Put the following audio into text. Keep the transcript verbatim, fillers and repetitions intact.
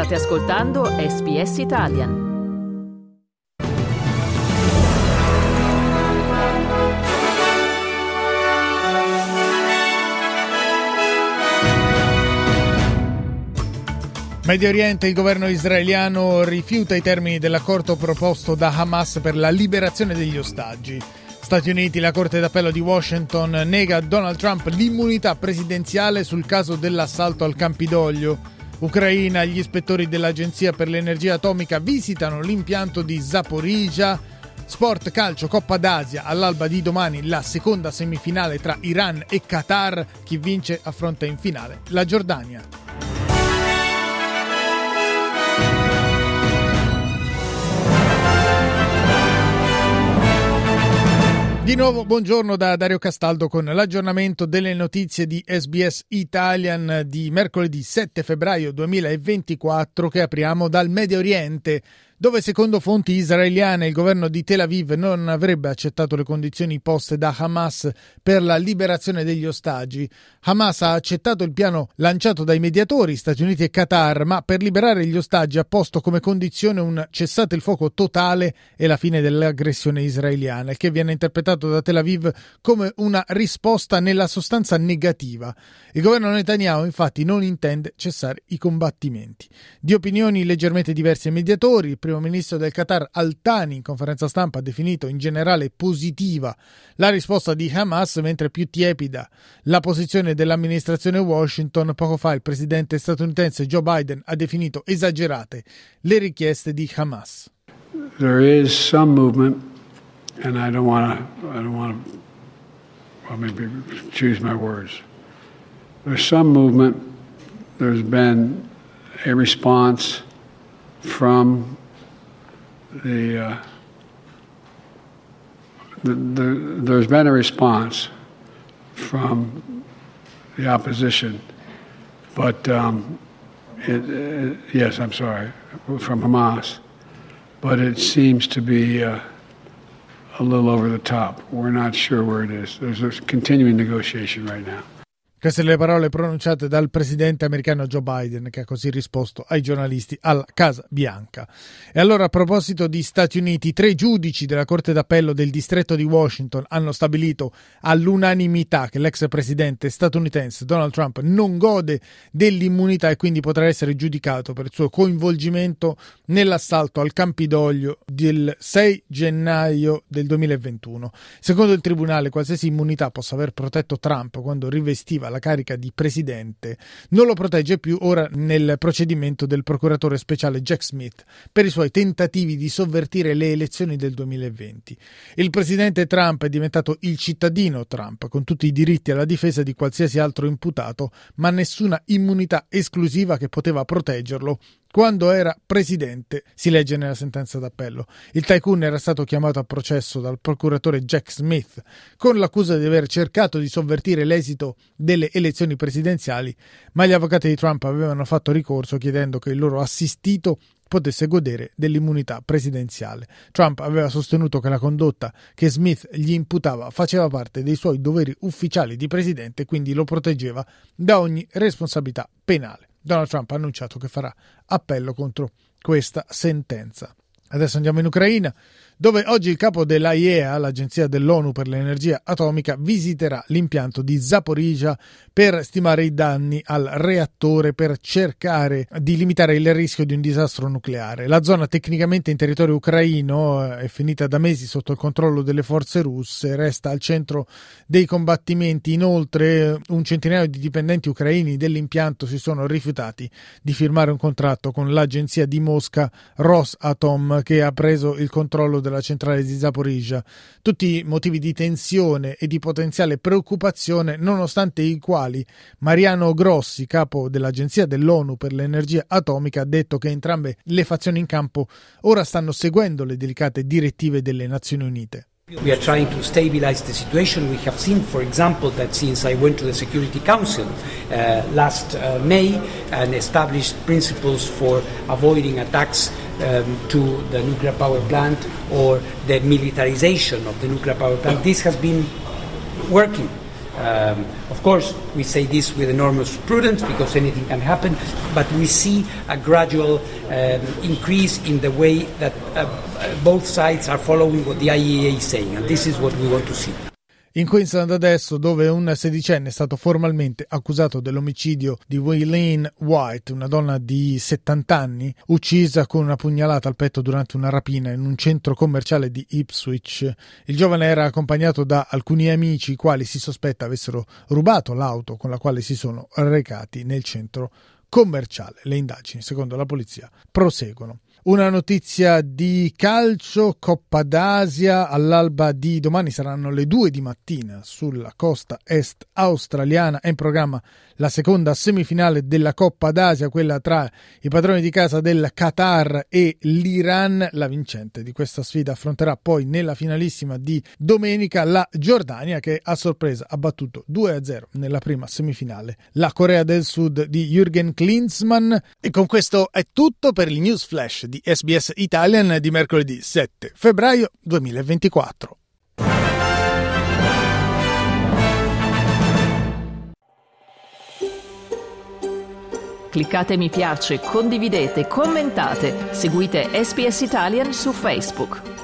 State ascoltando S B S Italian. Medio Oriente, il governo israeliano rifiuta i termini dell'accordo proposto da Hamas per la liberazione degli ostaggi. Stati Uniti, la Corte d'Appello di Washington nega a Donald Trump l'immunità presidenziale sul caso dell'assalto al Campidoglio. Ucraina, gli ispettori dell'Agenzia per l'Energia Atomica visitano l'impianto di Zaporizhzhia. Sport, calcio, Coppa d'Asia, all'alba di domani la seconda semifinale tra Iran e Qatar. Chi vince affronta in finale la Giordania. Di nuovo buongiorno da Dario Castaldo con l'aggiornamento delle notizie di S B S Italian di mercoledì sette febbraio duemilaventiquattro che apriamo dal Medio Oriente, dove secondo fonti israeliane il governo di Tel Aviv non avrebbe accettato le condizioni poste da Hamas per la liberazione degli ostaggi. Hamas ha accettato il piano lanciato dai mediatori Stati Uniti e Qatar, ma per liberare gli ostaggi ha posto come condizione un cessate il fuoco totale e la fine dell'aggressione israeliana, che viene interpretato da Tel Aviv come una risposta nella sostanza negativa. Il governo Netanyahu infatti non intende cessare i combattimenti. Di opinioni leggermente diverse ai mediatori, il primo ministro del Qatar Altani in conferenza stampa ha definito in generale positiva la risposta di Hamas, mentre più tiepida la posizione dell'amministrazione Washington. Poco fa il presidente statunitense Joe Biden ha definito esagerate le richieste di Hamas. There is some movement. And I don't want to, I don't want to, well, maybe choose my words. There's some movement. There's been a response from the, uh, the, the there's been a response from the opposition. But, um, it, it, yes, I'm sorry, from Hamas. But it seems to be... Uh, a little over the top. We're not sure where it is. There's a continuing negotiation right now. Queste le parole pronunciate dal presidente americano Joe Biden, che ha così risposto ai giornalisti alla Casa Bianca. E allora, a proposito di Stati Uniti, tre giudici della Corte d'Appello del distretto di Washington hanno stabilito all'unanimità che l'ex presidente statunitense Donald Trump non gode dell'immunità e quindi potrà essere giudicato per il suo coinvolgimento nell'assalto al Campidoglio del sei gennaio del duemilaventuno. Secondo il tribunale, qualsiasi immunità possa aver protetto Trump quando rivestiva la carica di presidente non lo protegge più ora nel procedimento del procuratore speciale Jack Smith per i suoi tentativi di sovvertire le elezioni del duemilaventi. Il presidente Trump è diventato il cittadino Trump, con tutti i diritti alla difesa di qualsiasi altro imputato, ma nessuna immunità esclusiva che poteva proteggerlo quando era presidente, si legge nella sentenza d'appello. Il tycoon era stato chiamato a processo dal procuratore Jack Smith con l'accusa di aver cercato di sovvertire l'esito delle elezioni presidenziali, ma gli avvocati di Trump avevano fatto ricorso chiedendo che il loro assistito potesse godere dell'immunità presidenziale. Trump aveva sostenuto che la condotta che Smith gli imputava faceva parte dei suoi doveri ufficiali di presidente e quindi lo proteggeva da ogni responsabilità penale. Donald Trump ha annunciato che farà appello contro questa sentenza. Adesso andiamo in Ucraina, dove oggi il capo dell'AIEA, l'agenzia dell'ONU per l'energia atomica, visiterà l'impianto di Zaporizhzhia per stimare i danni al reattore, per cercare di limitare il rischio di un disastro nucleare. La zona, tecnicamente in territorio ucraino, è finita da mesi sotto il controllo delle forze russe, resta al centro dei combattimenti. Inoltre, un centinaio di dipendenti ucraini dell'impianto si sono rifiutati di firmare un contratto con l'agenzia di Mosca Rosatom, che ha preso il controllo della centrale di Zaporizhzhia. Tutti motivi di tensione e di potenziale preoccupazione, nonostante i quali Mariano Grossi, capo dell'Agenzia dell'ONU per l'energia atomica, ha detto che entrambe le fazioni in campo ora stanno seguendo le delicate direttive delle Nazioni Unite. We are trying to stabilize the situation. We have seen, for example, that since I went to the Security Council uh, last uh, May and established principles for avoiding attacks um, to the nuclear power plant or the militarization of the nuclear power plant, this has been working. Um, of course, we say this with enormous prudence because anything can happen, but we see a gradual um, increase in the way that uh, both sides are following what the I E A is saying, and this is what we want to see. In Queensland adesso, dove un sedicenne è stato formalmente accusato dell'omicidio di Waylene White, una donna di settanta anni, uccisa con una pugnalata al petto durante una rapina in un centro commerciale di Ipswich. Il giovane era accompagnato da alcuni amici, i quali si sospetta avessero rubato l'auto con la quale si sono recati nel centro commerciale. Le indagini, secondo la polizia, proseguono. Una notizia di calcio, Coppa d'Asia, all'alba di domani saranno le due di mattina sulla costa est australiana. È in programma la seconda semifinale della Coppa d'Asia, quella tra i padroni di casa del Qatar e l'Iran. La vincente di questa sfida affronterà poi nella finalissima di domenica la Giordania, che a sorpresa ha battuto due a zero nella prima semifinale la Corea del Sud di Jürgen Klinsmann. E con questo è tutto per il News Flash di S B S Italian di mercoledì sette febbraio duemilaventiquattro. Cliccate mi piace, condividete, commentate, seguite S B S Italian su Facebook.